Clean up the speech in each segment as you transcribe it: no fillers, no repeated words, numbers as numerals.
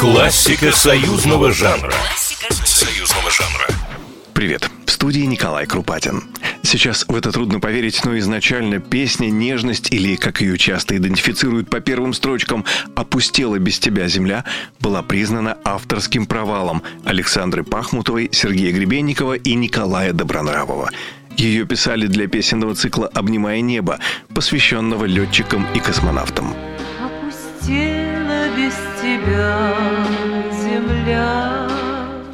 Классика союзного жанра. Привет, в студии Николай Крупатин. Сейчас в это трудно поверить, но изначально песня «Нежность» или, как ее часто идентифицируют по первым строчкам, «Опустела без тебя земля» была признана авторским провалом Александры Пахмутовой, Сергея Гребенникова и Николая Добронравова. Ее писали для песенного цикла «Обнимая небо», посвященного летчикам и космонавтам. «Опустела без тебя земля».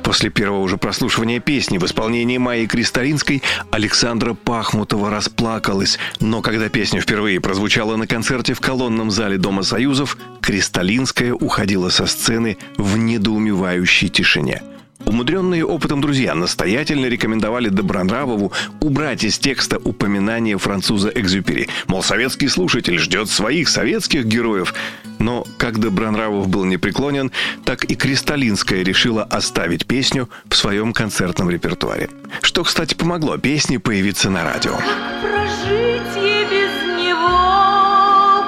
После первого уже прослушивания песни в исполнении Майи Кристалинской Александра Пахмутова расплакалась. Но когда песня впервые прозвучала на концерте в колонном зале Дома Союзов, Кристалинская уходила со сцены в недоумевающей тишине. Умудренные опытом друзья настоятельно рекомендовали Добронравову убрать из текста упоминание француза Экзюпери. Мол, советский слушатель ждет своих советских героев. Но как Добронравов был непреклонен, так и Кристалинская решила оставить песню в своем концертном репертуаре. Что, кстати, помогло песне появиться на радио. Как прожить ей без него,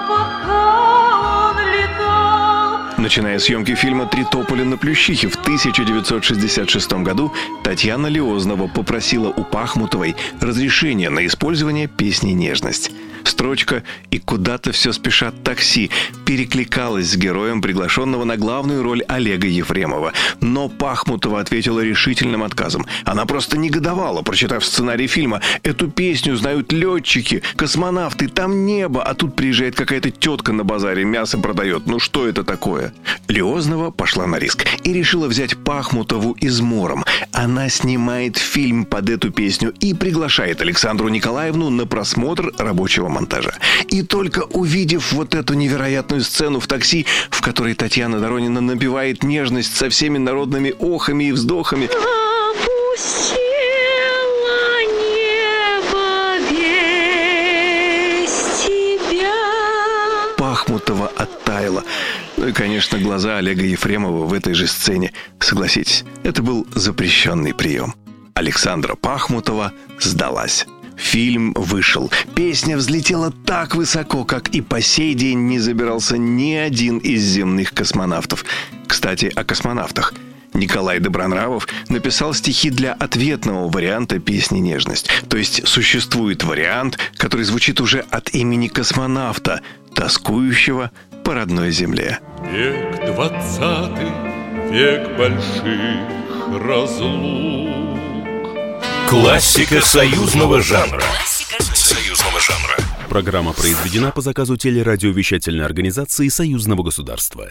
пока он летал? Начиная с съемки фильма «Три тополя на Плющихе» в 1966 году, Татьяна Лиознова попросила у Пахмутовой разрешения на использование песни «Нежность». Строчка «И куда-то все спешат такси» перекликалась с героем, приглашенного на главную роль Олега Ефремова. Но Пахмутова ответила решительным отказом. Она просто негодовала, прочитав сценарий фильма. Эту песню знают летчики, космонавты, там небо, а тут приезжает какая-то тетка на базаре, мясо продает. Ну что это такое? Лиознова пошла на риск и решила взять Пахмутову измором. Она снимает фильм под эту песню и приглашает Александру Николаевну на просмотр рабочего монтажа. И только увидев вот эту невероятную сцену в такси, в которой Татьяна Доронина напевает «Нежность» со всеми народными охами и вздохами, Пахмутова оттаяла. Ну и, конечно, глаза Олега Ефремова в этой же сцене. Согласитесь, это был запрещенный прием. Александра Пахмутова сдалась. Фильм вышел. Песня взлетела так высоко, как и по сей день не забирался ни один из земных космонавтов. Кстати, о космонавтах. Николай Добронравов написал стихи для ответного варианта песни «Нежность». То есть существует вариант, который звучит уже от имени космонавта, тоскующего по родной земле. Век 20-й, век больших разлук. Классика союзного жанра. Программа произведена по заказу телерадиовещательной организации Союзного государства.